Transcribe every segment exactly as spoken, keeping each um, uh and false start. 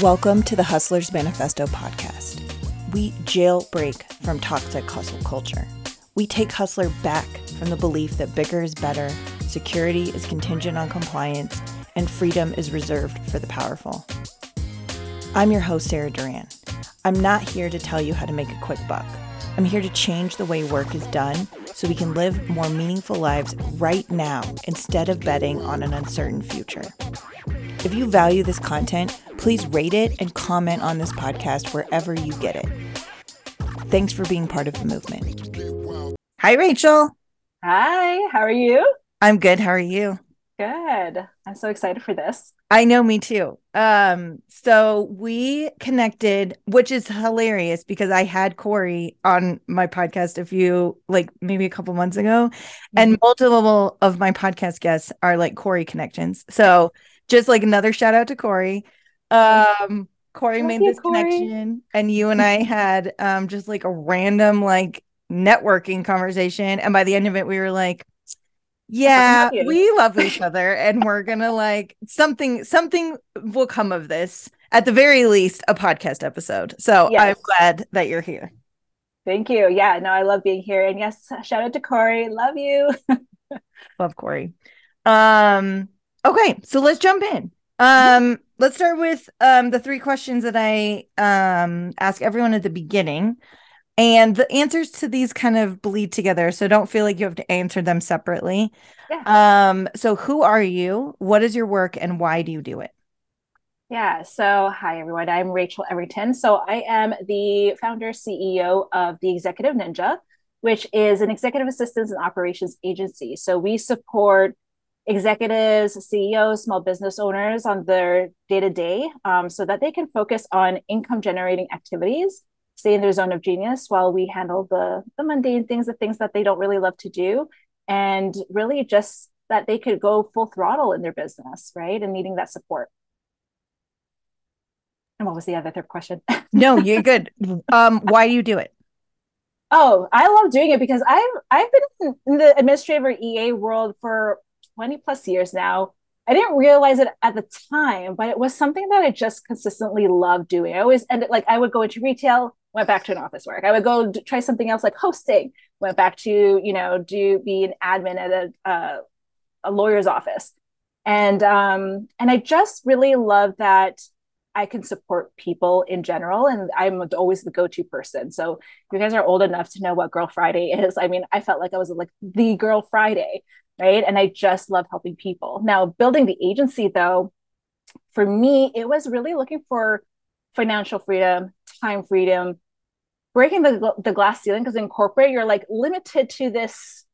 Welcome to the Hustler's Manifesto podcast. We jailbreak from toxic hustle culture. We take Hustler back from the belief that bigger is better, security is contingent on compliance, and freedom is reserved for the powerful. I'm your host, Sarah Duran. I'm not here to tell you how to make a quick buck. I'm here to change the way work is done so we can live more meaningful lives right now instead of betting on an uncertain future. If you value this content, please rate it and comment on this podcast wherever you get it. Thanks for being part of the movement. Hi, Rachel. Hi, how are you? I'm good. How are you? Good. I'm so excited for this. I know, me too. Um, so we connected, which is hilarious because I had Corey on my podcast a few, like maybe a couple months ago, mm-hmm. and multiple of my podcast guests are like Corey connections. So just like another shout out to Corey. Um, Corey Thank made you, this Corey. connection, and you and I had um just like a random like networking conversation, and by the end of it, we were like, yeah, we love each other and we're gonna like something something will come of this, at the very least a podcast episode. So yes. I'm glad that you're here. Thank you. Yeah, no, I love being here. And yes, shout out to Corey. Love you. Love Corey. Um okay, so let's jump in. Um let's start with um the three questions that I um ask everyone at the beginning. And the answers to these kind of bleed together, so don't feel like you have to answer them separately. Yeah. Um, so who are you? What is your work? And why do you do it? Yeah. So hi, everyone. I'm Rachel Everington. So I am the founder, C E O of The Executive Ninja, which is an executive assistance and operations agency. So we support executives, C E Os, small business owners on their day-to-day um, so that they can focus on income-generating activities, stay in their zone of genius while we handle the, the mundane things, the things that they don't really love to do, and really just that they could go full throttle in their business, right? And needing that support. And what was the other third question? No, you're good. Um, why do you do it? Oh, I love doing it because I've, I've been in the administrative or E A world for twenty plus years now. I didn't realize it at the time, but it was something that I just consistently loved doing. I always ended like I would go into retail, went back to an office work. I would go d- try something else like hosting, went back to, you know, do be an admin at a, uh, a lawyer's office. And, um, and I just really love that I can support people in general. And I'm always the go-to person. So you guys are old enough to know what Girl Friday is. I mean, I felt like I was like the Girl Friday, right? And I just love helping people. Now, building the agency though, for me, it was really looking for financial freedom, time freedom, breaking the, the glass ceiling, because in corporate, you're like limited to this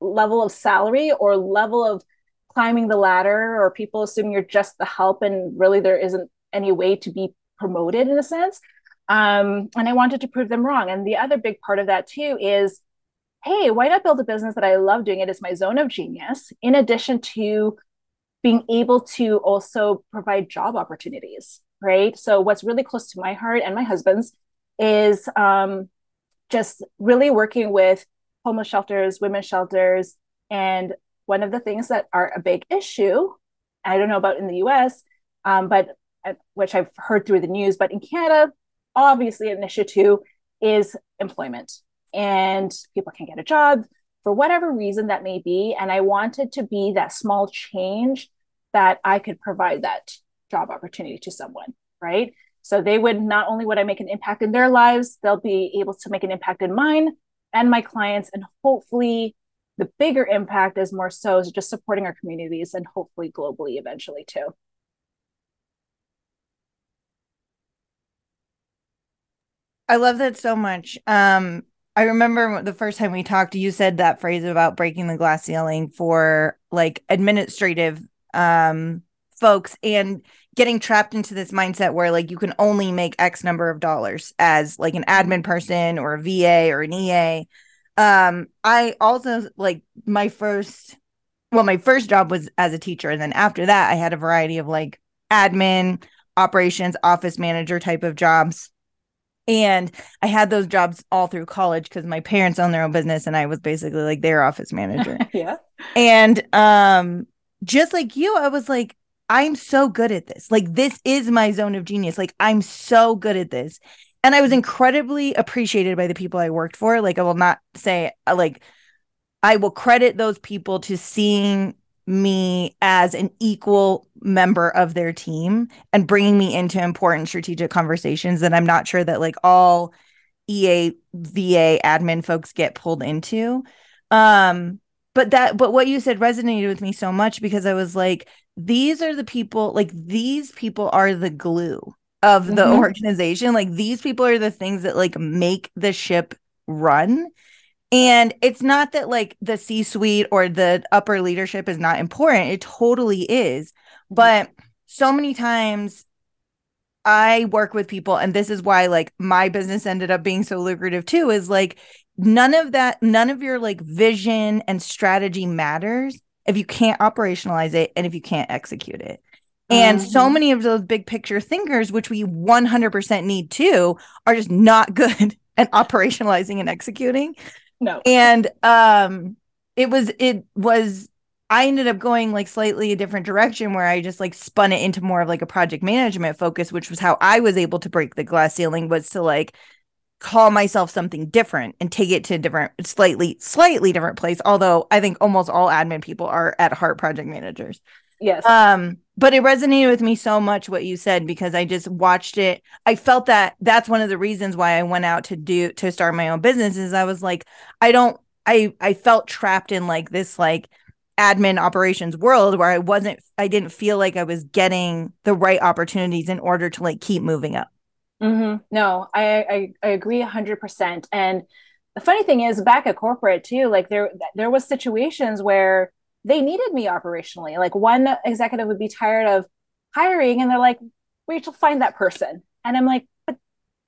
level of salary or level of climbing the ladder, or people assume you're just the help and really there isn't any way to be promoted in a sense. Um, and I wanted to prove them wrong. And the other big part of that too is, hey, why not build a business that I love doing? It is my zone of genius, in addition to being able to also provide job opportunities, right? So what's really close to my heart and my husband's is um, just really working with homeless shelters, women's shelters. And one of the things that are a big issue, I don't know about in the U S, um, but which I've heard through the news, but in Canada, obviously an issue too, is employment. And people can get a job for whatever reason that may be. And I wanted to be that small change that I could provide that job opportunity to someone, right? So they would, not only would I make an impact in their lives, they'll be able to make an impact in mine and my clients. And hopefully the bigger impact is more so is just supporting our communities and hopefully globally eventually too. I love that so much. Um, I remember the first time we talked, you said that phrase about breaking the glass ceiling for like administrative um, folks and getting trapped into this mindset where like you can only make X number of dollars as like an admin person or a V A or an E A. Um, I also like my first, well, my first job was as a teacher. And then after that, I had a variety of like admin, operations, office manager type of jobs. And I had those jobs all through college because my parents own their own business and I was basically like their office manager. Yeah. And um, just like you, I was like, I'm so good at this. Like, this is my zone of genius. Like, I'm so good at this. And I was incredibly appreciated by the people I worked for. Like, I will not say, like, I will credit those people to seeing me as an equal member of their team and bringing me into important strategic conversations that I'm not sure that, like, all E A, V A admin folks get pulled into. Um, but that, but what you said resonated with me so much, because I was like, these are the people, like, these people are the glue of the mm-hmm. organization. Like, these people are the things that, like, make the ship run. And it's not that, like, the C-suite or the upper leadership is not important. It totally is. But so many times I work with people, and this is why, like, my business ended up being so lucrative too, is like, none of that, none of your, like, vision and strategy matters if you can't operationalize it and if you can't execute it. And mm-hmm. so many of those big picture thinkers, which we one hundred percent need to, are just not good at operationalizing and executing. No. And um, it was, it was, I ended up going, like, slightly a different direction, where I just, like, spun it into more of, like, a project management focus, which was how I was able to break the glass ceiling, was to, like, call myself something different and take it to a different, slightly, slightly different place. Although I think almost all admin people are at heart project managers. Yes. Um, but it resonated with me so much what you said, because I just watched it. I felt that that's one of the reasons why I went out to do, to start my own business, is I was like, I don't, I, I felt trapped in, like, this, like, admin operations world where I wasn't, I didn't feel like I was getting the right opportunities in order to, like, keep moving up. Mm-hmm. No, I, I, I agree a hundred percent. And the funny thing is, back at corporate too, like, there, there was situations where they needed me operationally. Like, one executive would be tired of hiring, and they're like, Rachel, find that person. And I'm like, but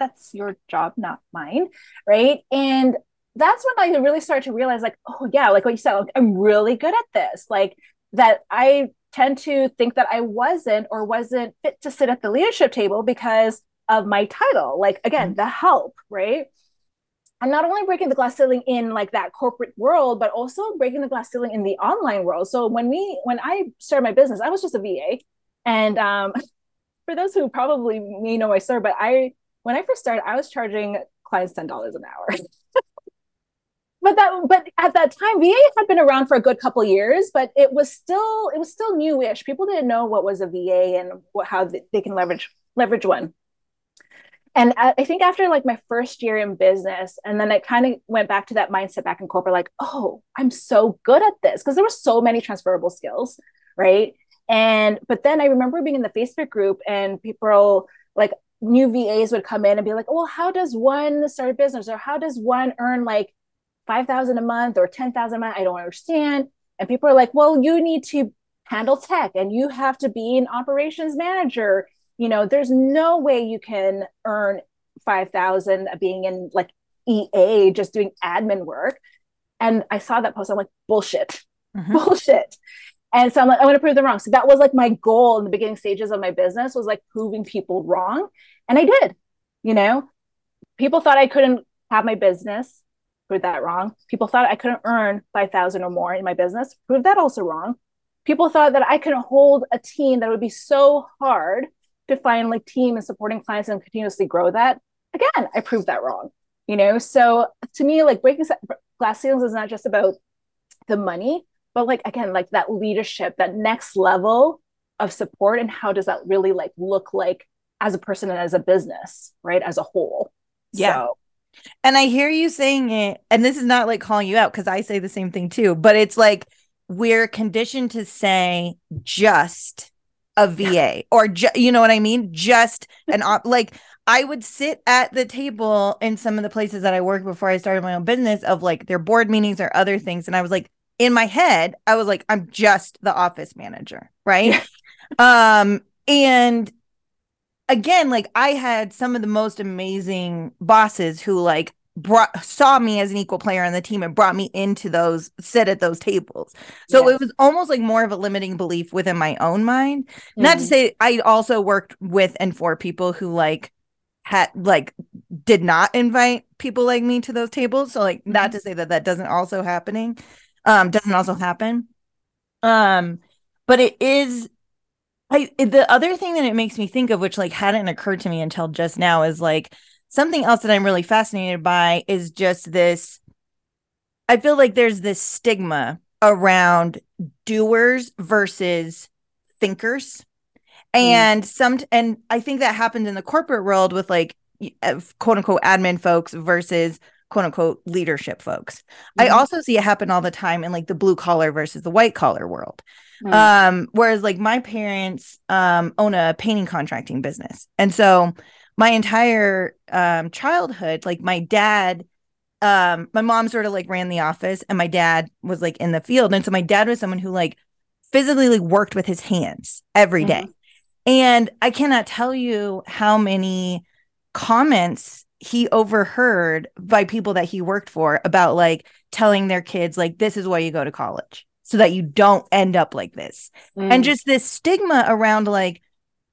that's your job, not mine. Right. And that's when I really started to realize, like, oh yeah, like what you said, like, I'm really good at this. Like, that I tend to think that I wasn't, or wasn't fit to sit at the leadership table because of my title. Like, again, mm-hmm. the help, right? And not only breaking the glass ceiling in, like, that corporate world, but also breaking the glass ceiling in the online world. So when we, when I started my business, I was just a V A. And um, for those who probably may know my story, but I, when I first started, I was charging clients ten dollars an hour. But that, but at that time, V A had been around for a good couple of years, but it was still, it was still newish. People didn't know what was a V A and what, how they can leverage, leverage one. And I, I think after, like, my first year in business, and then I kind of went back to that mindset back in corporate, like, oh, I'm so good at this. Cause there were so many transferable skills. Right. And, but then I remember being in the Facebook group, and people, like, new V As would come in and be like, well, how does one start a business? Or how does one earn, like, five thousand a month or ten thousand a month? I don't understand. And people are like, well, you need to handle tech, and you have to be an operations manager. You know, there's no way you can earn five thousand being in, like, E A, just doing admin work. And I saw that post. I'm like, bullshit, mm-hmm. bullshit. And so I'm like, I'm going to prove them wrong. So that was, like, my goal in the beginning stages of my business, was, like, proving people wrong. And I did, you know, people thought I couldn't have my business. Proved that wrong. People thought I couldn't earn five thousand or more in my business. Proved that also wrong. People thought that I couldn't hold a team, that would be so hard to find, like, team and supporting clients and continuously grow that. Again, I proved that wrong, you know? So to me, like, breaking glass ceilings is not just about the money, but, like, again, like, that leadership, that next level of support, and how does that really, like, look like as a person and as a business, right? As a whole. Yeah. So, and I hear you saying it, and this is not, like, calling you out, because I say the same thing too, but it's like, we're conditioned to say just a V A or, ju- you know what I mean? Just an op- like, I would sit at the table in some of the places that I worked before I started my own business, of, like, their board meetings or other things. And I was like, in my head, I was like, I'm just the office manager. Right. um, and Again, like, I had some of the most amazing bosses who, like, brought, saw me as an equal player on the team and brought me into those, sit at those tables. So yes. It was almost, like, more of a limiting belief within my own mind. Mm-hmm. Not to say I also worked with and for people who, like, had, like, did not invite people like me to those tables. So, like, mm-hmm. not to say that that doesn't also happening, um, doesn't also happen. Um, but it is. I, the other thing that it makes me think of, which like hadn't occurred to me until just now, is like something else that I'm really fascinated by is just this. I feel like there's this stigma around doers versus thinkers. And mm. some, and I think that happens in the corporate world with like quote unquote admin folks versus quote unquote leadership folks. Mm-hmm. I also see it happen all the time in like the blue collar versus the white collar world. Mm-hmm. Um, whereas like my parents um, own a painting contracting business. And so my entire um, childhood, like my dad, um, my mom sort of like ran the office and my dad was like in the field. And so my dad was someone who like physically like worked with his hands every mm-hmm. day. And I cannot tell you how many comments he overheard by people that he worked for about like telling their kids like, this is why you go to college so that you don't end up like this. Mm. And just this stigma around like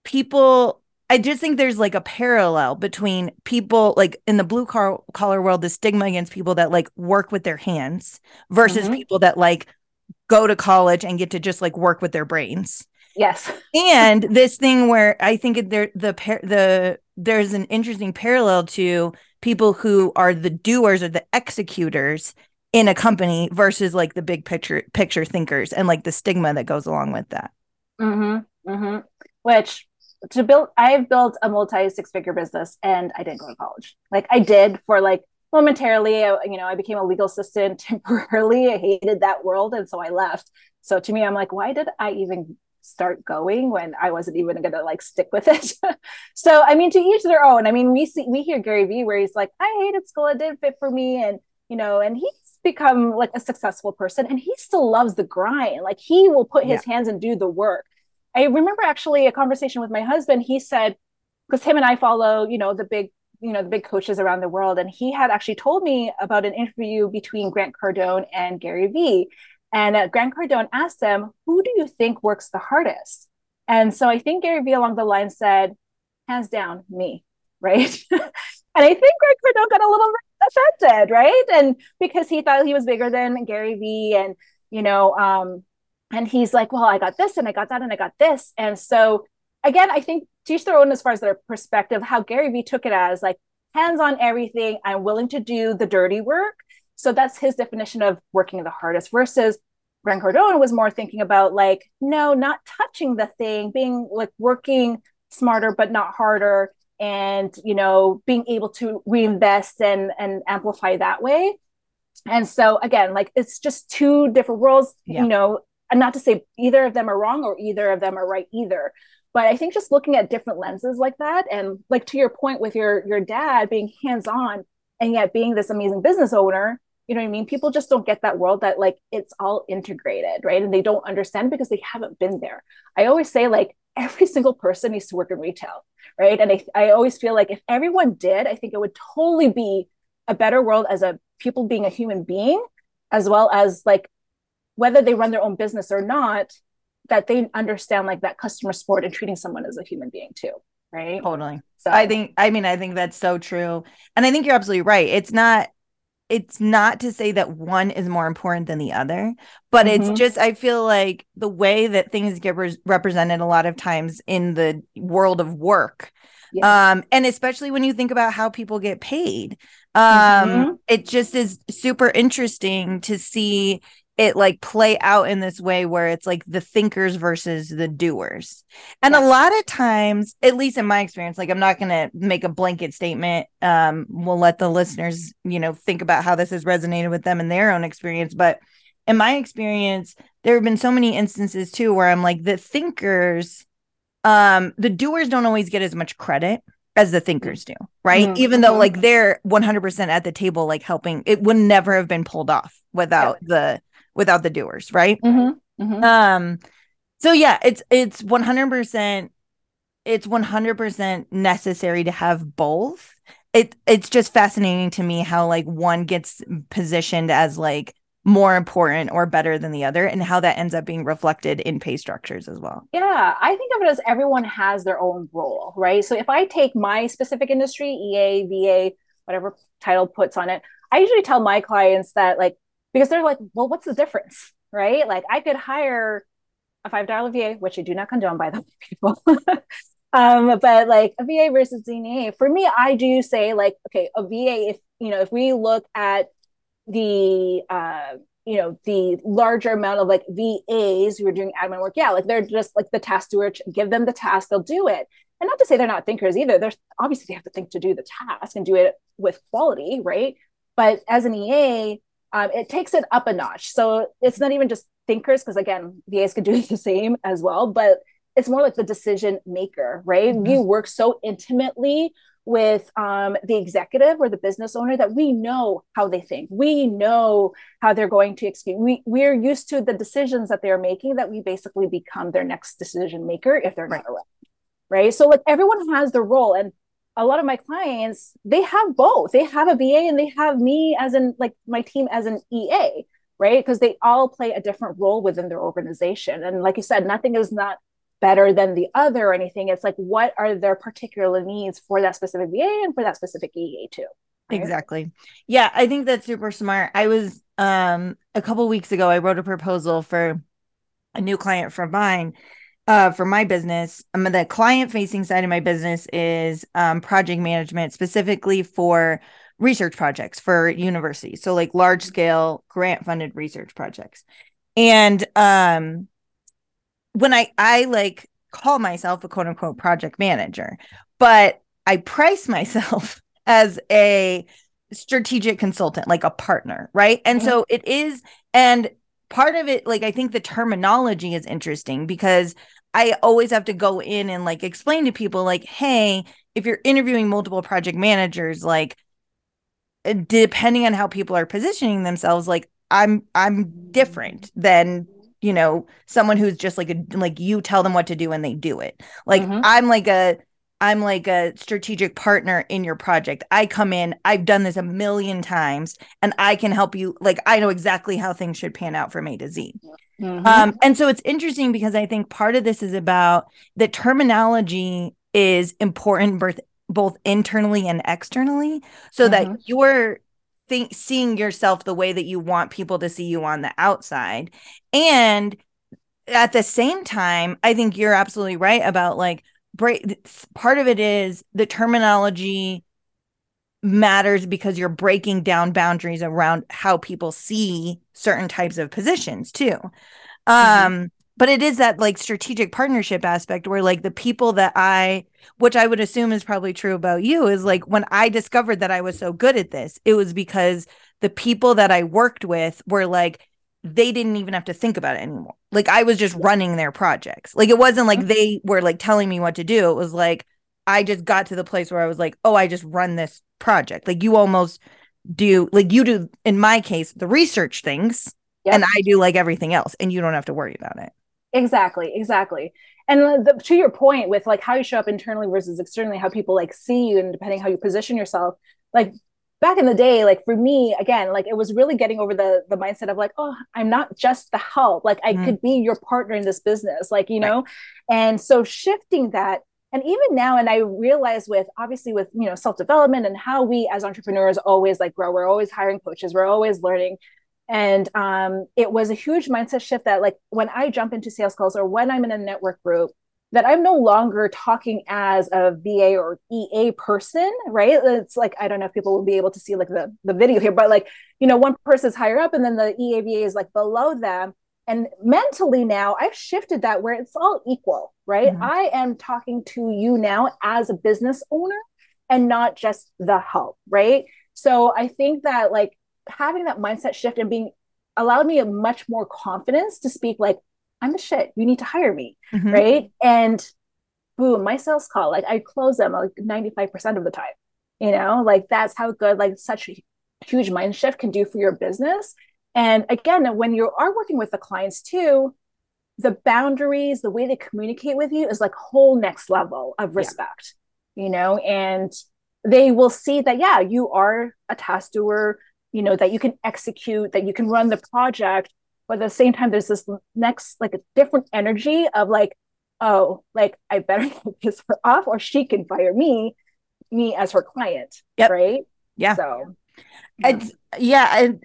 people, I just think there's like a parallel between people like in the blue collar world, the stigma against people that like work with their hands versus mm-hmm. people that like go to college and get to just like work with their brains. Yes. And this thing where I think there the the there's an interesting parallel to people who are the doers or the executors in a company versus like the big picture picture thinkers and like the stigma that goes along with that. Mm-hmm. Mm-hmm. Which to build, I've built a multi six figure business and I didn't go to college. Like I did for like momentarily, I, you know, I became a legal assistant temporarily. I hated that world. And so I left. So to me, I'm like, why did I even start going when I wasn't even going to like stick with it? So, I mean, to each their own. I mean, we see, we hear Gary Vee where he's like, I hated school. It didn't fit for me. And, you know, and he's become like a successful person and he still loves the grind. Like he will put his yeah. hands and do the work. I remember actually a conversation with my husband. He said, because him and I follow, you know, the big, you know, the big coaches around the world. And he had actually told me about an interview between Grant Cardone and Gary Vee. And uh, Grant Cardone asked them, who do you think works the hardest? And so I think Gary Vee along the line said, hands down, me, right? And I think Grant Cardone got a little offended, right? And because he thought he was bigger than Gary Vee and, you know, um, and he's like, well, I got this and I got that and I got this. And so again, I think to each their own as far as their perspective, how Gary Vee took it as like, hands on everything, I'm willing to do the dirty work. So that's his definition of working the hardest versus Grant Cardone was more thinking about like, no, not touching the thing, being like working smarter, but not harder. And, you know, being able to reinvest and, and amplify that way. And so again, like, it's just two different worlds, yeah. you know, and not to say either of them are wrong or either of them are right either. But I think just looking at different lenses like that. And like, to your point with your, your dad being hands-on and yet being this amazing business owner, you know what I mean? People just don't get that world that like, it's all integrated, right? And they don't understand because they haven't been there. I always say like, every single person needs to work in retail, right? And I, I always feel like if everyone did, I think it would totally be a better world as a people being a human being, as well as like, whether they run their own business or not, that they understand like that customer support and treating someone as a human being too, right? Totally. So I think, I mean, I think that's so true. And I think you're absolutely right. It's not, it's not to say that one is more important than the other, but mm-hmm. it's just, I feel like the way that things get re- represented a lot of times in the world of work. Yes. Um, and especially when you think about how people get paid, um, mm-hmm. it just is super interesting to see it like play out in this way where it's like the thinkers versus the doers. And yes. a lot of times, at least in my experience, like I'm not going to make a blanket statement. Um, we'll let the listeners, you know, think about how this has resonated with them in their own experience. But in my experience, there have been so many instances too, where I'm like the thinkers, um, the doers don't always get as much credit as the thinkers do. Right. Mm-hmm. Even though like they're one hundred percent at the table, like helping, it would never have been pulled off without yeah. the without the doers, right? Mm-hmm, mm-hmm. Um, so yeah, it's it's one hundred percent it's one hundred percent necessary to have both. It it's just fascinating to me how like one gets positioned as like more important or better than the other and how that ends up being reflected in pay structures as well. Yeah, I think of it as everyone has their own role, right? So if I take my specific industry, E A, V A, whatever title puts on it, I usually tell my clients that like, because they're like, well, what's the difference, right? Like I could hire a five dollar V A, which I do not condone, by the way, people. um, but like a V A versus D N A, for me, I do say like, okay, a V A, if, you know, if we look at the, uh, you know, the larger amount of like V As who are doing admin work, yeah, like they're just like the task doer, give them the task, they'll do it. And not to say they're not thinkers either. They're obviously they have to think to do the task and do it with quality, right? But as an E A, um, it takes it up a notch. So it's not even just thinkers, because again, V As could do the same as well, but it's more like the decision maker, right? Mm-hmm. We work so intimately with um, the executive or the business owner that we know how they think. We know how they're going to execute. We, we're used to the decisions that they're making that we basically become their next decision maker if they're not around. Right. So like everyone has their role. And a lot of my clients, they have both. They have a V A and they have me as in like my team as an E A, right? Because they all play a different role within their organization. And like you said, nothing is not better than the other or anything. It's like, what are their particular needs for that specific V A and for that specific E A too? Right? Exactly. Yeah. I think that's super smart. I was, um, a couple of weeks ago, I wrote a proposal for a new client from mine. Uh, for my business, um, the client-facing side of my business is um, project management, specifically for research projects for universities. So like large-scale grant-funded research projects. And um, when I, I like call myself a quote-unquote project manager, but I price myself as a strategic consultant, like a partner, right? And so it is, and part of it, like, I think the terminology is interesting because I always have to go in and like explain to people like, hey, if you're interviewing multiple project managers, like depending on how people are positioning themselves, like I'm, I'm different than, you know, someone who's just like, a, like you tell them what to do and they do it. Like mm-hmm. I'm like a, I'm like a strategic partner in your project. I come in, I've done this a million times and I can help you. Like, I know exactly how things should pan out from A to Z. Mm-hmm. Um, and so it's interesting because I think part of this is about the terminology is important both internally and externally so mm-hmm. that you're think- seeing yourself the way that you want people to see you on the outside. And at the same time, I think you're absolutely right about like, Break, part of it is the terminology matters because you're breaking down boundaries around how people see certain types of positions too. Mm-hmm. Um, but it is that like strategic partnership aspect where like the people that I, which I would assume is probably true about you, is like when I discovered that I was so good at this, it was because the people that I worked with were like, they didn't even have to think about it anymore. Like I was just running their projects. Like it wasn't like they were like telling me what to do. It was like, I just got to the place where I was like, oh, I just run this project. Like you almost do, like you do in my case, the research things yep. and I do like everything else and you don't have to worry about it. Exactly. Exactly. And the, to your point with like how you show up internally versus externally, how people like see you and depending how you position yourself, like back in the day, like for me, again, like it was really getting over the the mindset of like, oh, I'm not just the help. Like I mm-hmm. could be your partner in this business, like, you know, right. And so shifting that. And even now, and I realize with obviously with, you know, self-development and how we as entrepreneurs always like grow, we're always hiring coaches, we're always learning. And um, it was a huge mindset shift that like when I jump into sales calls or when I'm in a network group, that I'm no longer talking as a V A or E A person, right? It's like, I don't know if people will be able to see like the, the video here, but like, you know, one person's higher up and then the E A V A is like below them. And mentally now I've shifted that where it's all equal, right? Mm-hmm. I am talking to you now as a business owner and not just the help, right? So I think that like having that mindset shift and being allowed me a much more confidence to speak like, I'm the shit. You need to hire me. Mm-hmm. Right. And boom, my sales call, like I close them like ninety-five percent of the time, you know, like that's how good, like such a huge mind shift can do for your business. And again, when you are working with the clients too, the boundaries, the way they communicate with you is like whole next level of respect, yeah. you know, and they will see that, yeah, you are a task doer, you know, that you can execute, that you can run the project. But at the same time, there's this next, like a different energy of like, oh, like I better piss her off or she can fire me, me as her client. Yep. Right. Yeah. So. It's, yeah. It,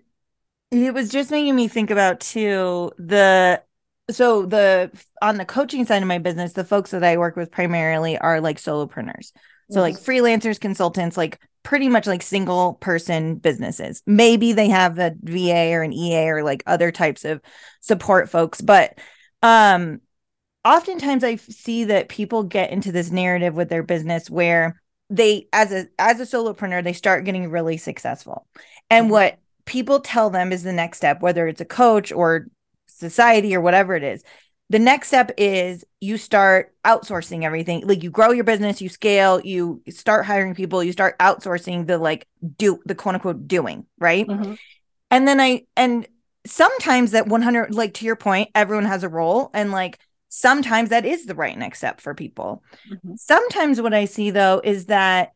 it was just making me think about too, the so the on the coaching side of my business, the folks that I work with primarily are like solopreneurs. So like freelancers, consultants, like pretty much like single person businesses. Maybe they have a V A or an E A or like other types of support folks. But um, oftentimes I see that people get into this narrative with their business where they, as a, as a solopreneur, they start getting really successful. And what people tell them is the next step, whether it's a coach or society or whatever it is. The next step is you start outsourcing everything. Like you grow your business, you scale, you start hiring people, you start outsourcing the like do the quote unquote doing, right? Mm-hmm. And then I, and sometimes that one hundred, like to your point, everyone has a role. And like, sometimes that is the right next step for people. Mm-hmm. Sometimes what I see though, is that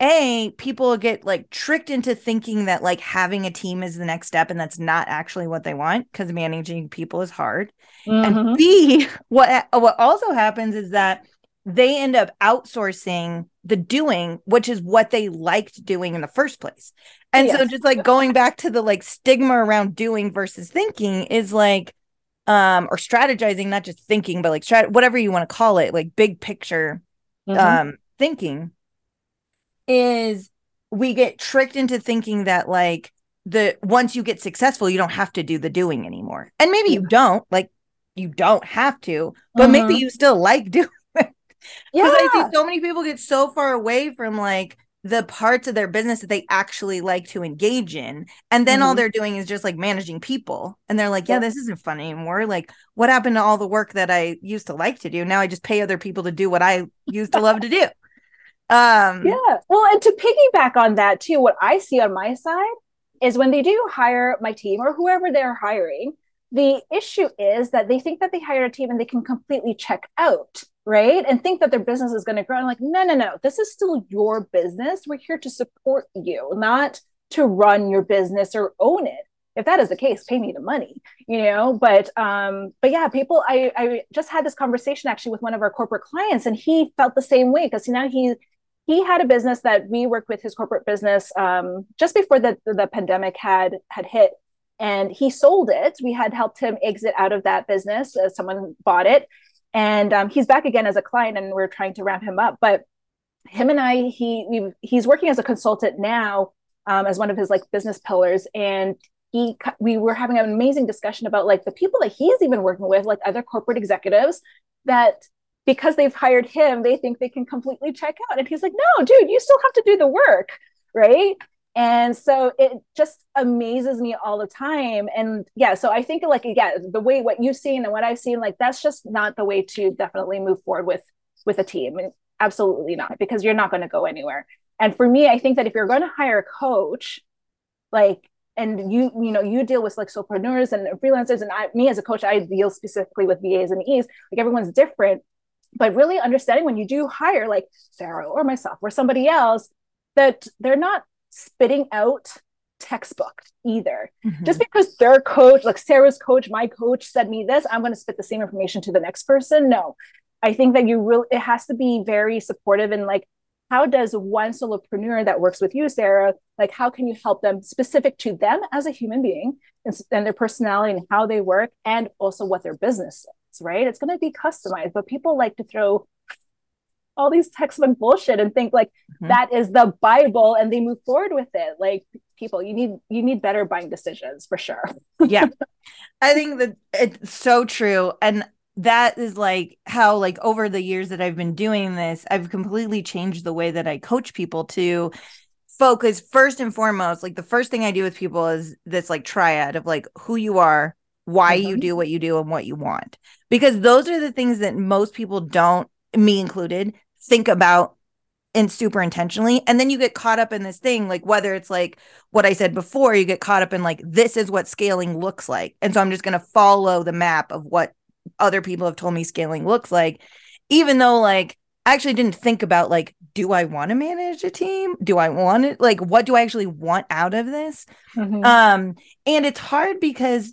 A, people get like tricked into thinking that like having a team is the next step, and that's not actually what they want because managing people is hard. Mm-hmm. And B, what what also happens is that they end up outsourcing the doing, which is what they liked doing in the first place. And yes. So just like going back to the like stigma around doing versus thinking is like, um, or strategizing, not just thinking, but like strat- whatever you want to call it, like big picture mm-hmm. um, thinking. Is we get tricked into thinking that like the once you get successful, you don't have to do the doing anymore. And maybe you don't, like you don't have to, but mm-hmm. maybe you still like doing it. Yeah. Because I see so many people get so far away from like the parts of their business that they actually like to engage in. And then mm-hmm. all they're doing is just like managing people. And they're like, yeah, yeah, this isn't fun anymore. Like what happened to all the work that I used to like to do? Now I just pay other people to do what I used to love to do. Um, yeah. Well, and to piggyback on that too, what I see on my side is when they do hire my team or whoever they're hiring, the issue is that they think that they hire a team and they can completely check out, right? And think that their business is going to grow. I'm like, no, no, no, this is still your business. We're here to support you, not to run your business or own it. If that is the case, pay me the money, you know, but, um, but yeah, people, I, I just had this conversation actually with one of our corporate clients, and he felt the same way because now he, He had a business that we worked with his corporate business um, just before the, the pandemic had had hit, and he sold it. We had helped him exit out of that business. Uh, someone bought it, and um, he's back again as a client, and we're trying to ramp him up. But him and I, he we, he's working as a consultant now um, as one of his like business pillars, and he we were having an amazing discussion about like the people that he's even working with, like other corporate executives that. Because they've hired him, they think they can completely check out. And he's like, no, dude, you still have to do the work, right? And so it just amazes me all the time. And yeah, so I think like, yeah, the way what you've seen and what I've seen, like that's just not the way to definitely move forward with, with a team. And absolutely not, because you're not going to go anywhere. And for me, I think that if you're going to hire a coach, like, and you, you know, you deal with like solopreneurs and freelancers, and I, me as a coach, I deal specifically with V As and E Es, like everyone's different. But really understanding when you do hire like Sarah or myself or somebody else, that they're not spitting out textbook either. Mm-hmm. Just because their coach, like Sarah's coach, my coach said me this, I'm going to spit the same information to the next person. No, I think that you really, it has to be very supportive. And like, how does one solopreneur that works with you, Sarah, like how can you help them specific to them as a human being and, and their personality and how they work and also what their business is? Right, it's going to be customized, but people like to throw all these textbook bullshit and think like mm-hmm. that is the Bible, and they move forward with it. Like people, you need you need better buying decisions for sure. Yeah, I think that it's so true, and that is like how like over the years that I've been doing this, I've completely changed the way that I coach people to focus first and foremost. Like the first thing I do with people is this like triad of like who you are, why mm-hmm. you do what you do, and what you want. Because those are the things that most people don't, me included, think about and super intentionally. And then you get caught up in this thing, like whether it's like what I said before, you get caught up in like, this is what scaling looks like. And so I'm just going to follow the map of what other people have told me scaling looks like, even though like, I actually didn't think about like, do I want to manage a team? Do I want it? Like, what do I actually want out of this? Mm-hmm. Um, and it's hard because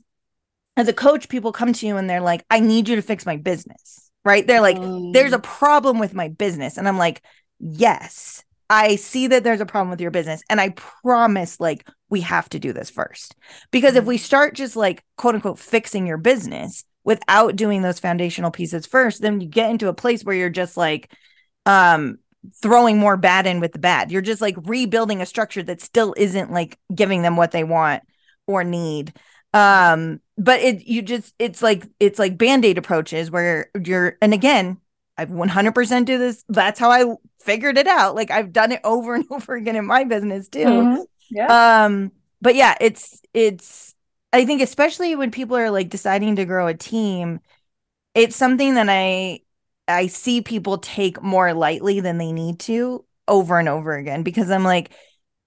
as a coach, people come to you and they're like, I need you to fix my business, right? They're like, mm. there's a problem with my business. And I'm like, yes, I see that there's a problem with your business. And I promise, like, we have to do this first. Because mm. if we start just like, quote unquote, fixing your business, without doing those foundational pieces first, then you get into a place where you're just like um, throwing more bad in with the bad. You're just like rebuilding a structure that still isn't like giving them what they want or need. Um, but it, you just, it's like, it's like Band-Aid approaches where you're, and again, I've one hundred percent do this. That's how I figured it out. Like I've done it over and over again in my business too. Mm-hmm. Yeah. Um, but yeah, it's, it's, I think especially when people are like deciding to grow a team, it's something that I, I see people take more lightly than they need to over and over again, because I'm like,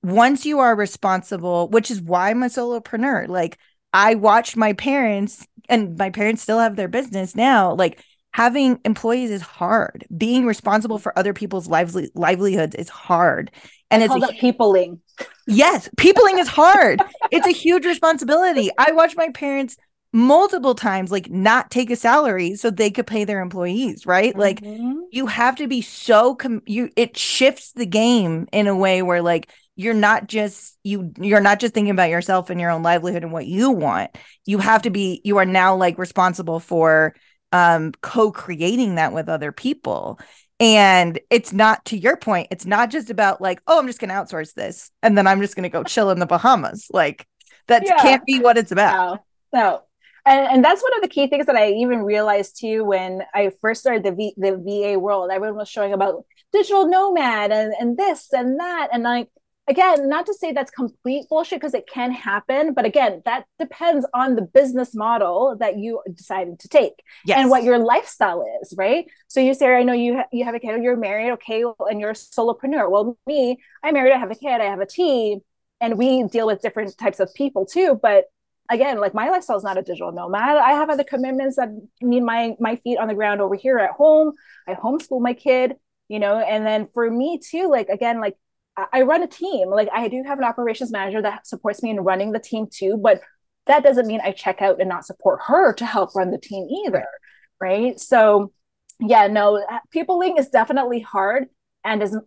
once you are responsible, which is why I'm a solopreneur, like I watched my parents, and my parents still have their business now. Like having employees is hard. Being responsible for other people's lively livelihoods is hard. And I it's call a, that peopling. Yes. Peopling is hard. It's a huge responsibility. I watched my parents multiple times, like not take a salary so they could pay their employees. Right. Like mm-hmm. you have to be so com- you, it shifts the game in a way where like, you're not just you you're not just thinking about yourself and your own livelihood and what you want. You have to be you are now like responsible for um, co-creating that with other people. And it's not, to your point, it's not just about like, oh, I'm just going to outsource this and then I'm just going to go chill in the Bahamas. Like that yeah. can't be what it's about. No, no. And, and that's one of the key things that I even realized too when I first started the v- the V A world. Everyone was showing about digital nomad and, and this and that, and like, again, not to say that's complete bullshit because it can happen, but again, that depends on the business model that you decided to take yes. and what your lifestyle is, right? So you, Sarah, I know you ha- you have a kid, you're married, okay, and you're a solopreneur. Well, me, I'm married, I have a kid, I have a team, and we deal with different types of people too. But again, like my lifestyle is not a digital nomad. I have other commitments that need my my feet on the ground over here at home. I homeschool my kid, you know, and then for me too, like again, like I run a team. Like I do have an operations manager that supports me in running the team too, but that doesn't mean I check out and not support her to help run the team either. Right. So yeah, no, peopling is definitely hard. And is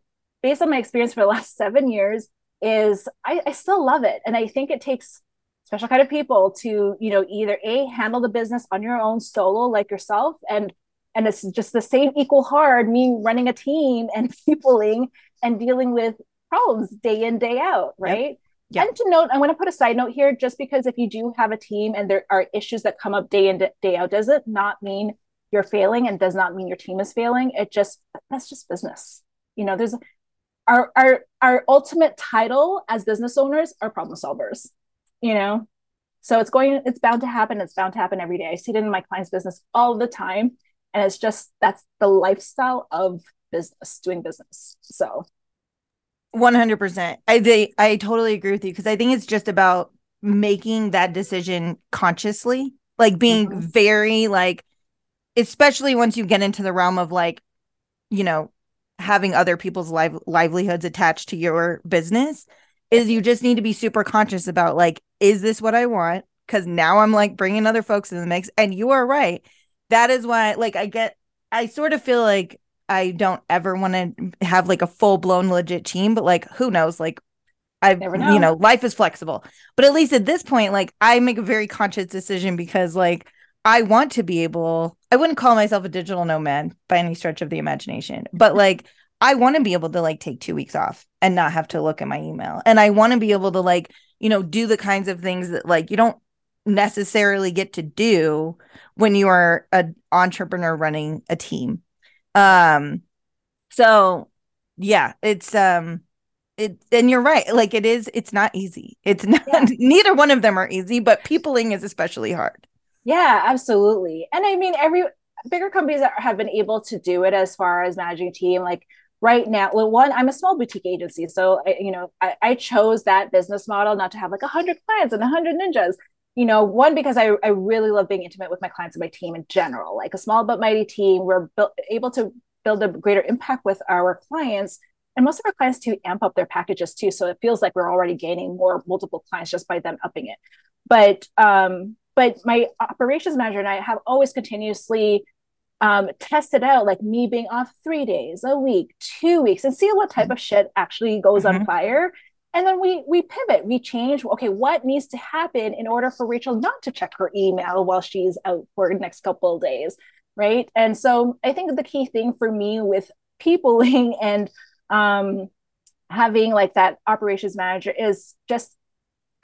based on my experience for the last seven years is I, I still love it. And I think it takes special kind of people to, you know, either A, handle the business on your own solo, like yourself. And, and it's just the same equal hard, me running a team and peopling and dealing with problems day in, day out, right? Yep. Yep. And to note, I want to put a side note here, just because if you do have a team and there are issues that come up day in, day out, does it not mean you're failing and does not mean your team is failing. It just, that's just business. You know, there's our, our, our ultimate title as business owners are problem solvers, you know? So it's going, it's bound to happen. It's bound to happen every day. I see it in my clients' business all the time. And it's just, that's the lifestyle of business, doing business. So one hundred percent. I they, I totally agree with you, because I think it's just about making that decision consciously, like being mm-hmm. very like, especially once you get into the realm of like, you know, having other people's live, livelihoods attached to your business, is you just need to be super conscious about like, is this what I want? Because now I'm like bringing other folks in the mix. And you are right. That is why, like, I get, I sort of feel like I don't ever want to have like a full blown legit team, but like, who knows? Like I've, Never know. you know, life is flexible, but at least at this point, like I make a very conscious decision because like, I want to be able, I wouldn't call myself a digital nomad by any stretch of the imagination, but like, I want to be able to like take two weeks off and not have to look at my email. And I want to be able to like, you know, do the kinds of things that like, you don't necessarily get to do when you are an entrepreneur running a team. Um, so yeah, it's, um, it, and you're right. Like it is, it's not easy. It's not, yeah. neither one of them are easy, but peopling is especially hard. Yeah, absolutely. And I mean, every bigger companies that have been able to do it as far as managing a team, like right now, well, one, I'm a small boutique agency. So I, you know, I, I chose that business model not to have like a hundred clients and a hundred ninjas, you know, one, because I, I really love being intimate with my clients and my team in general, like a small but mighty team. We're bu- able to build a greater impact with our clients, and most of our clients too amp up their packages too. So it feels like we're already gaining more multiple clients just by them upping it. But, um, but my operations manager and I have always continuously um, tested out like me being off three days a week, two weeks, and see what type of shit actually goes mm-hmm. on fire. And then we we pivot, we change, okay, what needs to happen in order for Rachel not to check her email while she's out for the next couple of days, right? And so I think the key thing for me with peopling and um, having like that operations manager is just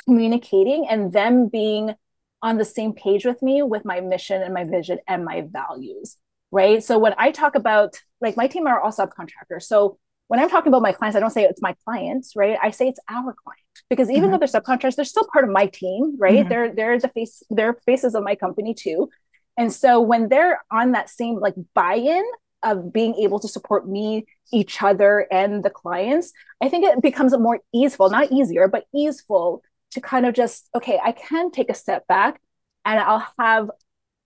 communicating and them being on the same page with me with my mission and my vision and my values, right? So when I talk about, like, my team are all subcontractors. So when I'm talking about my clients, I don't say it's my clients, right? I say it's our client, because even mm-hmm. though they're subcontractors, they're still part of my team, right? Mm-hmm. They're they're the face, they're faces of my company too. And so when they're on that same like buy-in of being able to support me, each other, and the clients, I think it becomes more easeful, not easier, but easeful to kind of just, okay, I can take a step back and I'll have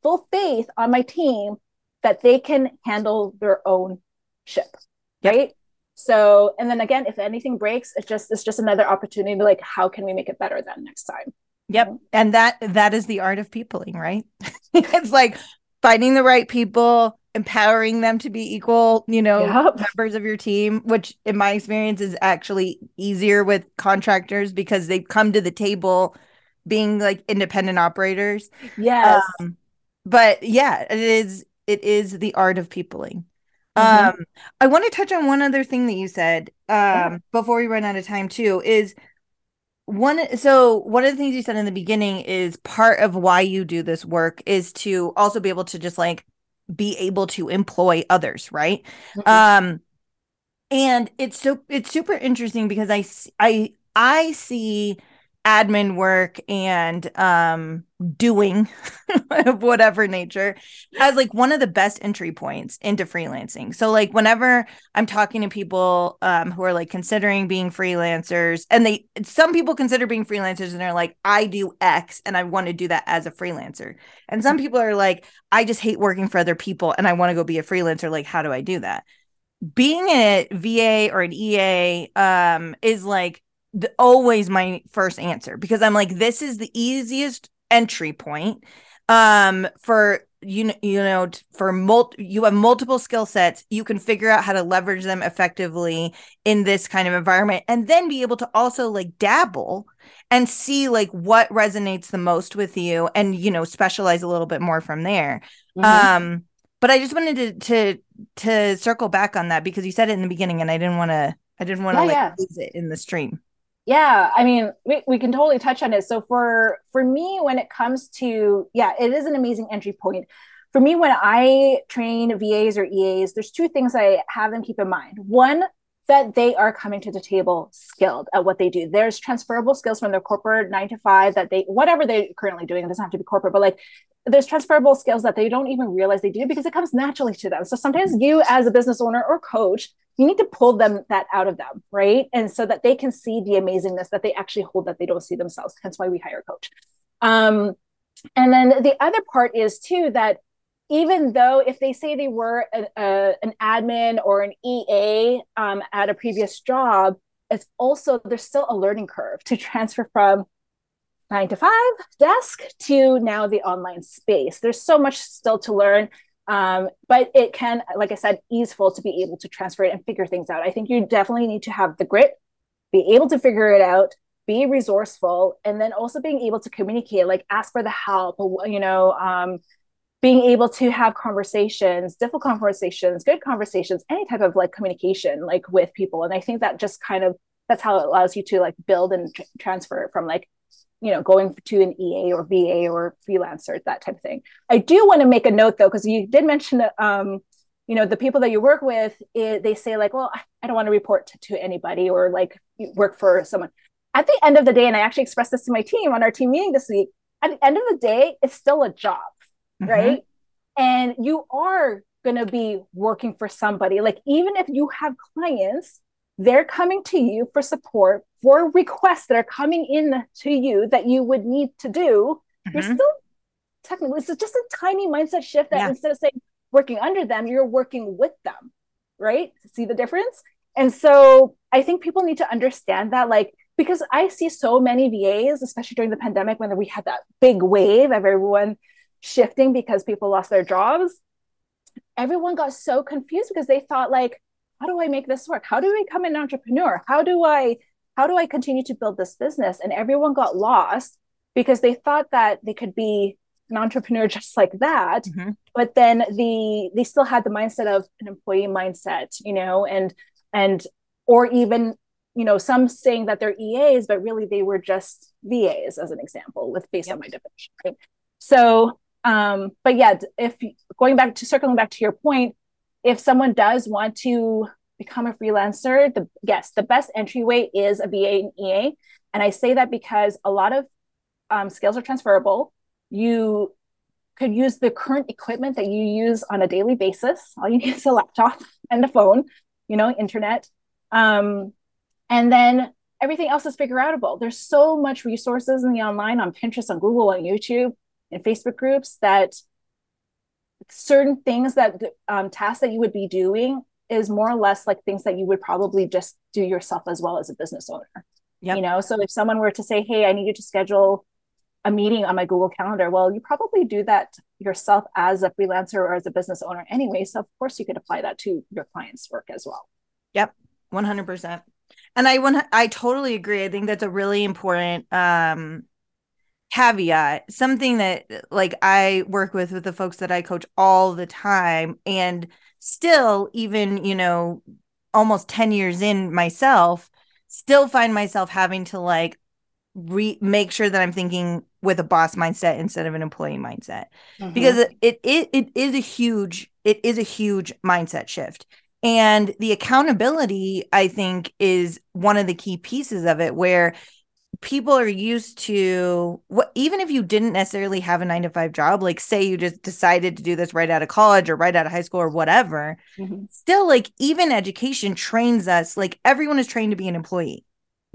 full faith on my team that they can handle their own ship, yep. right? So, and then again, if anything breaks, it's just, it's just another opportunity to like, how can we make it better then next time? Yep. And that, that is the art of peopling, right? It's like finding the right people, empowering them to be equal, you know, yep. members of your team, which in my experience is actually easier with contractors because they come to the table being like independent operators. Yes. Um, but yeah, it is, it is the art of peopling. Mm-hmm. Um, I want to touch on one other thing that you said, um, yeah. before we run out of time too, is one, so one of the things you said in the beginning is part of why you do this work is to also be able to just like be able to employ others. Right. Mm-hmm. Um, and it's so, it's super interesting because I, I, I see admin work and, um, doing of whatever nature as like one of the best entry points into freelancing. So like whenever I'm talking to people um, who are like considering being freelancers, and they, some people consider being freelancers and they're like, I do X and I want to do that as a freelancer. And some people are like, I just hate working for other people and I want to go be a freelancer. Like, how do I do that? Being a V A or an E A um, is like, The, always my first answer, because I'm like, this is the easiest entry point um for you you know for mul- you have multiple skill sets, you can figure out how to leverage them effectively in this kind of environment, and then be able to also like dabble and see like what resonates the most with you, and you know specialize a little bit more from there. Mm-hmm. um but I just wanted to to to circle back on that because you said it in the beginning and I didn't want to I didn't want to oh, like yeah. lose it in the stream. Yeah, I mean, we, we can totally touch on it. So for for me, when it comes to, yeah, it is an amazing entry point. For me, when I train V As or E As, there's two things I have them keep in mind. One, that they are coming to the table skilled at what they do. There's transferable skills from their corporate nine to five that they, whatever they're currently doing, it doesn't have to be corporate, but like there's transferable skills that they don't even realize they do because it comes naturally to them. So sometimes you as a business owner or coach, you need to pull them that out of them, right? And so that they can see the amazingness that they actually hold that they don't see themselves. That's why we hire a coach. Um, and then the other part is too, that even though if they say they were a, a, an admin or an E A um, at a previous job, it's also, there's still a learning curve to transfer from nine to five desk to now the online space. There's so much still to learn. Um, but it can, like I said, easeful to be able to transfer it and figure things out. I think you definitely need to have the grit, be able to figure it out, be resourceful, and then also being able to communicate, like ask for the help, you know, um, being able to have conversations, difficult conversations, good conversations, any type of like communication, like with people. And I think that just kind of, that's how it allows you to like build and tr- transfer it from like, you know, going to an E A or V A or freelancer, that type of thing. I do want to make a note though, because you did mention, um, you know, the people that you work with, it, they say like, well, I don't want to report to, to anybody or like work for someone. At the end of the day, and I actually expressed this to my team on our team meeting this week, at the end of the day, it's still a job, mm-hmm. right? And you are going to be working for somebody. Like even if you have clients, they're coming to you for support, for requests that are coming in to you that you would need to do. Mm-hmm. You're still technically, it's just a tiny mindset shift that yeah. instead of saying working under them, you're working with them, right? See the difference? And so I think people need to understand that, like, because I see so many V As, especially during the pandemic, when we had that big wave of everyone shifting because people lost their jobs, everyone got so confused because they thought like, how do I make this work? How do I become an entrepreneur? How do I how do I continue to build this business? And everyone got lost because they thought that they could be an entrepreneur just like that. Mm-hmm. But then the, they still had the mindset of an employee mindset, you know, and, and, or even, you know, some saying that they're E As, but really they were just V As as an example with based yep. on my definition. Right? So, um, but yeah, if going back to circling back to your point, if someone does want to become a freelancer, the yes, the best entryway is a V A and E A. And I say that because a lot of um, skills are transferable. You could use the current equipment that you use on a daily basis. All you need is a laptop and a phone, you know, internet. Um, And then everything else is figure outable. There's so much resources in the online, on Pinterest, on Google, on YouTube, and Facebook groups that certain things that um, tasks that you would be doing is more or less like things that you would probably just do yourself as well as a business owner. Yep. You know, so if someone were to say, hey, I need you to schedule a meeting on my Google Calendar, well, you probably do that yourself as a freelancer or as a business owner anyway. So of course you could apply that to your client's work as well. Yep. one hundred percent. And I want I totally agree. I think that's a really important um, caveat, something that like I work with, with the folks that I coach all the time, and still even, you know, almost ten years in myself, still find myself having to like re- make sure that I'm thinking with a boss mindset instead of an employee mindset, mm-hmm. because it, it it is a huge, it is a huge mindset shift. And the accountability, I think, is one of the key pieces of it, where people are used to what, even if you didn't necessarily have a nine to five job, like say you just decided to do this right out of college or right out of high school or whatever, mm-hmm. still like even education trains us, like everyone is trained to be an employee.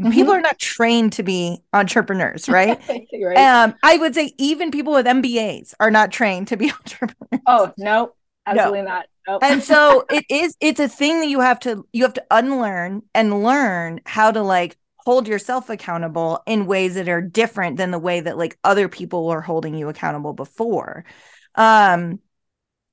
Mm-hmm. People are not trained to be entrepreneurs, right? Right. Um, I would say even people with M B As are not trained to be entrepreneurs. Oh, no, absolutely no. not. Nope. And so it is, it's a thing that you have to, you have to unlearn and learn how to like hold yourself accountable in ways that are different than the way that like other people were holding you accountable before. Um,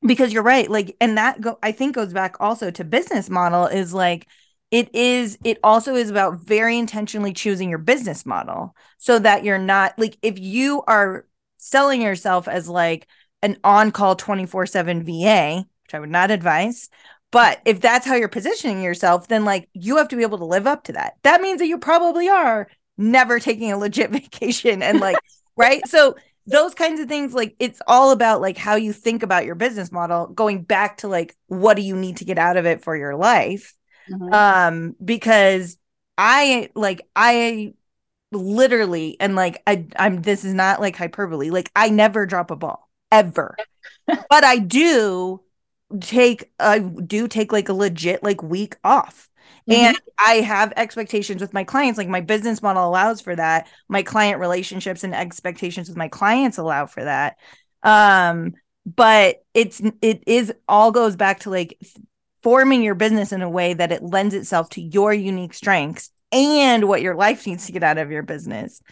because you're right. Like, and that go, I think goes back also to business model is like, it is, it also is about very intentionally choosing your business model so that you're not like, if you are selling yourself as like an on-call twenty-four seven V A, which I would not advise. But if that's how you're positioning yourself, then like you have to be able to live up to that. That means that you probably are never taking a legit vacation and like, right? So those kinds of things, like it's all about like how you think about your business model, going back to like, what do you need to get out of it for your life? Mm-hmm. Um, because I like, I literally, and like, I, I'm, this is not like hyperbole. Like I never drop a ball ever, but I do take I do take like a legit like week off, mm-hmm. and I have expectations with my clients. Like my business model allows for that, my client relationships and expectations with my clients allow for that, um but it's it is all goes back to like forming your business in a way that it lends itself to your unique strengths and what your life needs to get out of your business.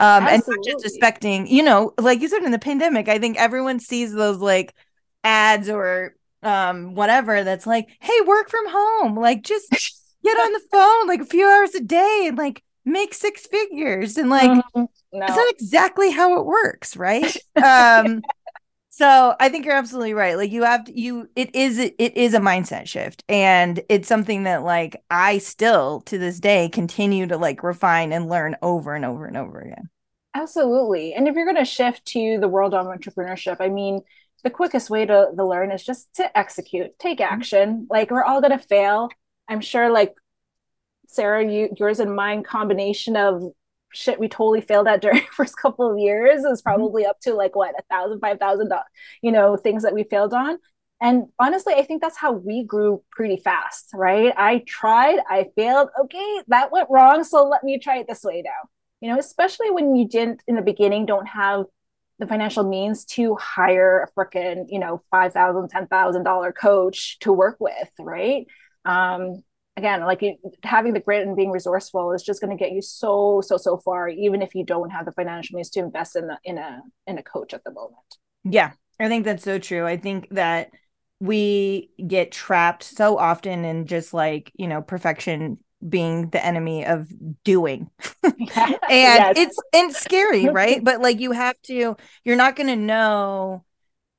Um Absolutely. And not just expecting, you know, like you said, in the pandemic, I think everyone sees those like ads or um whatever that's like, hey, work from home, like just get on the phone like a few hours a day and like make six figures and like mm-hmm. no. That's not exactly how it works, right? um so I think you're absolutely right. Like you have to, you it is it is a mindset shift, and it's something that like I still to this day continue to like refine and learn over and over and over again. Absolutely. And if you're going to shift to the world of entrepreneurship, I mean, the quickest way to, to learn is just to execute, take action. Like we're all going to fail. I'm sure like Sarah, you, yours and mine combination of shit we totally failed at during the first couple of years is probably mm-hmm. up to like what, a thousand, five thousand, you know, things that we failed on. And honestly, I think that's how we grew pretty fast, right? I tried, I failed. Okay, that went wrong. So let me try it this way now, you know, especially when you didn't in the beginning, don't have the financial means to hire a freaking, you know, five thousand dollars, ten thousand dollars coach to work with, right? Um, again, like it, having the grit and being resourceful is just going to get you so, so, so far, even if you don't have the financial means to invest in the, in a, in a coach at the moment. Yeah, I think that's so true. I think that we get trapped so often in just like, you know, perfection being the enemy of doing. and yes. it's and it's scary, right? But like you have to, you're not going to know,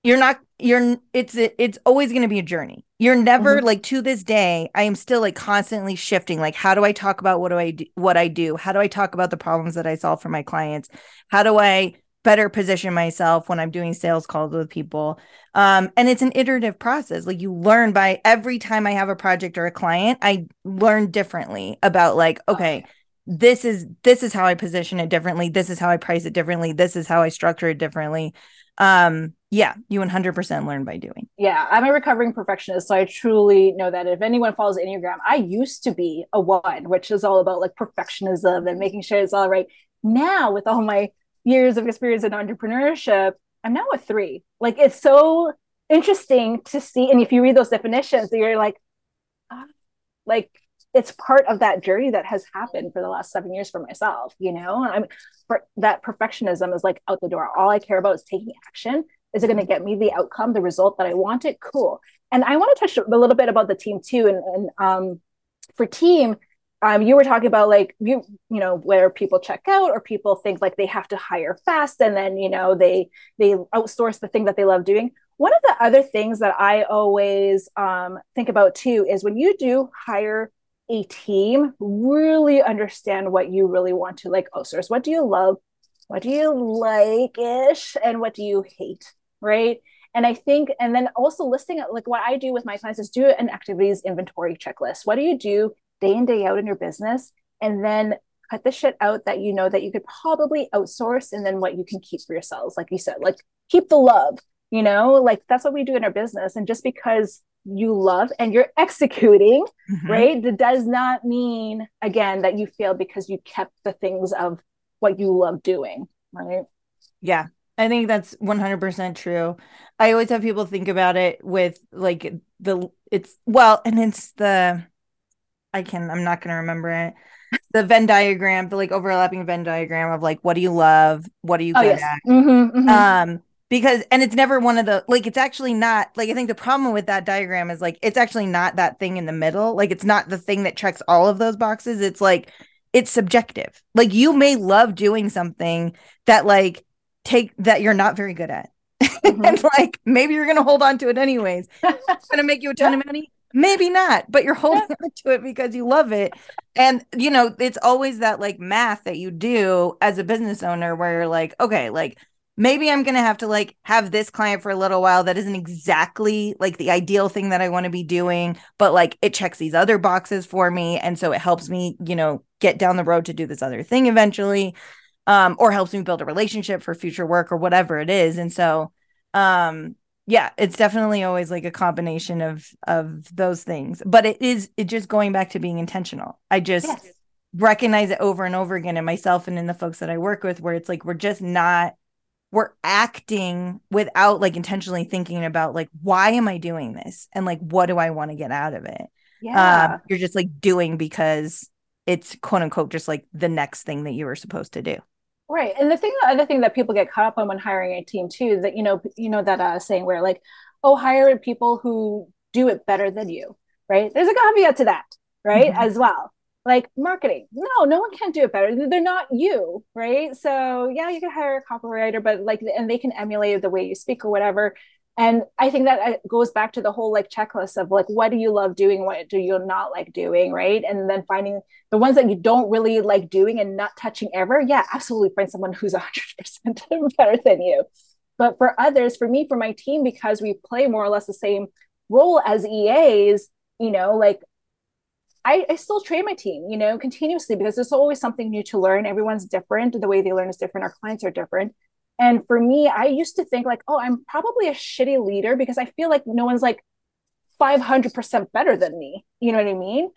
you're not, you're, it's, it's always going to be a journey. You're never mm-hmm. like, to this day, I am still like constantly shifting. Like, how do I talk about what do I do, what I do? How do I talk about the problems that I solve for my clients? How do I better position myself when I'm doing sales calls with people? Um, and it's an iterative process. Like you learn by every time I have a project or a client, I learn differently about like, okay, this is, this is how I position it differently. This is how I price it differently. This is how I structure it differently. Um, yeah, you one hundred percent learn by doing. Yeah. I'm a recovering perfectionist. So I truly know that if anyone follows Enneagram, I used to be a one, which is all about like perfectionism and making sure it's all right. Now with all my years of experience in entrepreneurship, I'm now a three. Like, it's so interesting to see. And if you read those definitions, you're like, ah, like it's part of that journey that has happened for the last seven years for myself, you know, and I'm for, that perfectionism is like out the door. All I care about is taking action. Is it going to get me the outcome, the result that I wanted? Cool. And I want to touch a little bit about the team too. And, and um, for team, Um, you were talking about like, you you know, where people check out or people think like they have to hire fast and then, you know, they they outsource the thing that they love doing. One of the other things that I always um, think about too is when you do hire a team, really understand what you really want to like outsource. What do you love? What do you like-ish? And what do you hate, right? And I think, and then also listing like what I do with my clients is do an activities inventory checklist. What do you do day in, day out in your business, and then cut the shit out that you know that you could probably outsource, and then what you can keep for yourselves. Like you said, like keep the love, you know, like that's what we do in our business. And just because you love and you're executing, mm-hmm. right, that does not mean, again, that you failed because you kept the things of what you love doing, right? Yeah, I think that's one hundred percent true. I always have people think about it with like the, it's, well, and it's the, I can, I'm not going to remember it. The Venn diagram, the like overlapping Venn diagram of like, what do you love? What are you good oh, yes. at? Mm-hmm, mm-hmm. Um, because, and it's never one of the, like, it's actually not like, I think the problem with that diagram is like, it's actually not that thing in the middle. Like, it's not the thing that checks all of those boxes. It's like, it's subjective. Like you may love doing something that like take that you're not very good at. Mm-hmm. And like, maybe you're going to hold on to it anyways. It's going to make you a ton yeah. of money. Maybe not, but you're holding on to it because you love it. And, you know, it's always that like math that you do as a business owner where you're like, okay, like maybe I'm going to have to like have this client for a little while that isn't exactly like the ideal thing that I want to be doing, but like it checks these other boxes for me. And so it helps me, you know, get down the road to do this other thing eventually, um, or helps me build a relationship for future work or whatever it is. And so, um, yeah, it's definitely always like a combination of of those things. But it is it just going back to being intentional. I just yes. recognize it over and over again in myself and in the folks that I work with where it's like we're just not we're acting without like intentionally thinking about like, why am I doing this? And like, what do I want to get out of it? Yeah. Um, you're just like doing because it's quote unquote just like the next thing that you were supposed to do. Right. And the thing, the other thing that people get caught up on when hiring a team too, that, you know, you know, that uh, saying where like, oh, hire people who do it better than you, right? There's a caveat to that, right? Mm-hmm. As well. Like marketing. No, no one can do it better. They're not you, right? So yeah, you can hire a copywriter, but like, and they can emulate the way you speak or whatever. And I think that goes back to the whole like checklist of like, what do you love doing? What do you not like doing? Right. And then finding the ones that you don't really like doing and not touching ever. Yeah, absolutely. Find someone who's a hundred percent better than you. But for others, for me, for my team, because we play more or less the same role as E As, you know, like I, I still train my team, you know, continuously, because there's always something new to learn. Everyone's different. The way they learn is different. Our clients are different. And for me, I used to think like, oh, I'm probably a shitty leader because I feel like no one's like five hundred percent better than me. You know what I mean?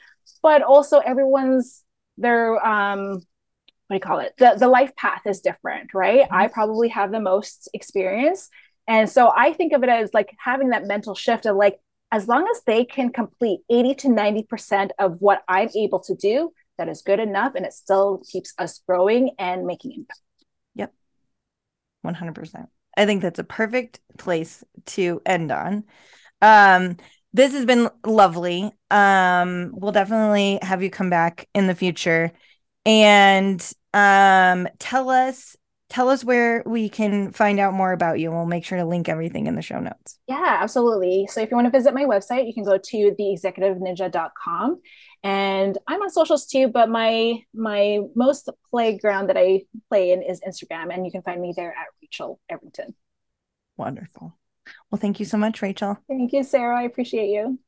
But also everyone's, their, um, what do you call it? The, the life path is different, right? Mm-hmm. I probably have the most experience. And so I think of it as like having that mental shift of like, as long as they can complete eighty to ninety percent of what I'm able to do, that is good enough. And it still keeps us growing and making impact. one hundred percent. I think that's a perfect place to end on. Um, this has been lovely. Um, we'll definitely have you come back in the future, and um, tell us tell us where we can find out more about you. We'll make sure to link everything in the show notes. Yeah, absolutely. So if you want to visit my website, you can go to the executive ninja dot com, and I'm on socials too, but my, my most playground that I play in is Instagram, and you can find me there at Rachel Everington. Wonderful. Well, thank you so much, Rachel. Thank you, Sarah. I appreciate you.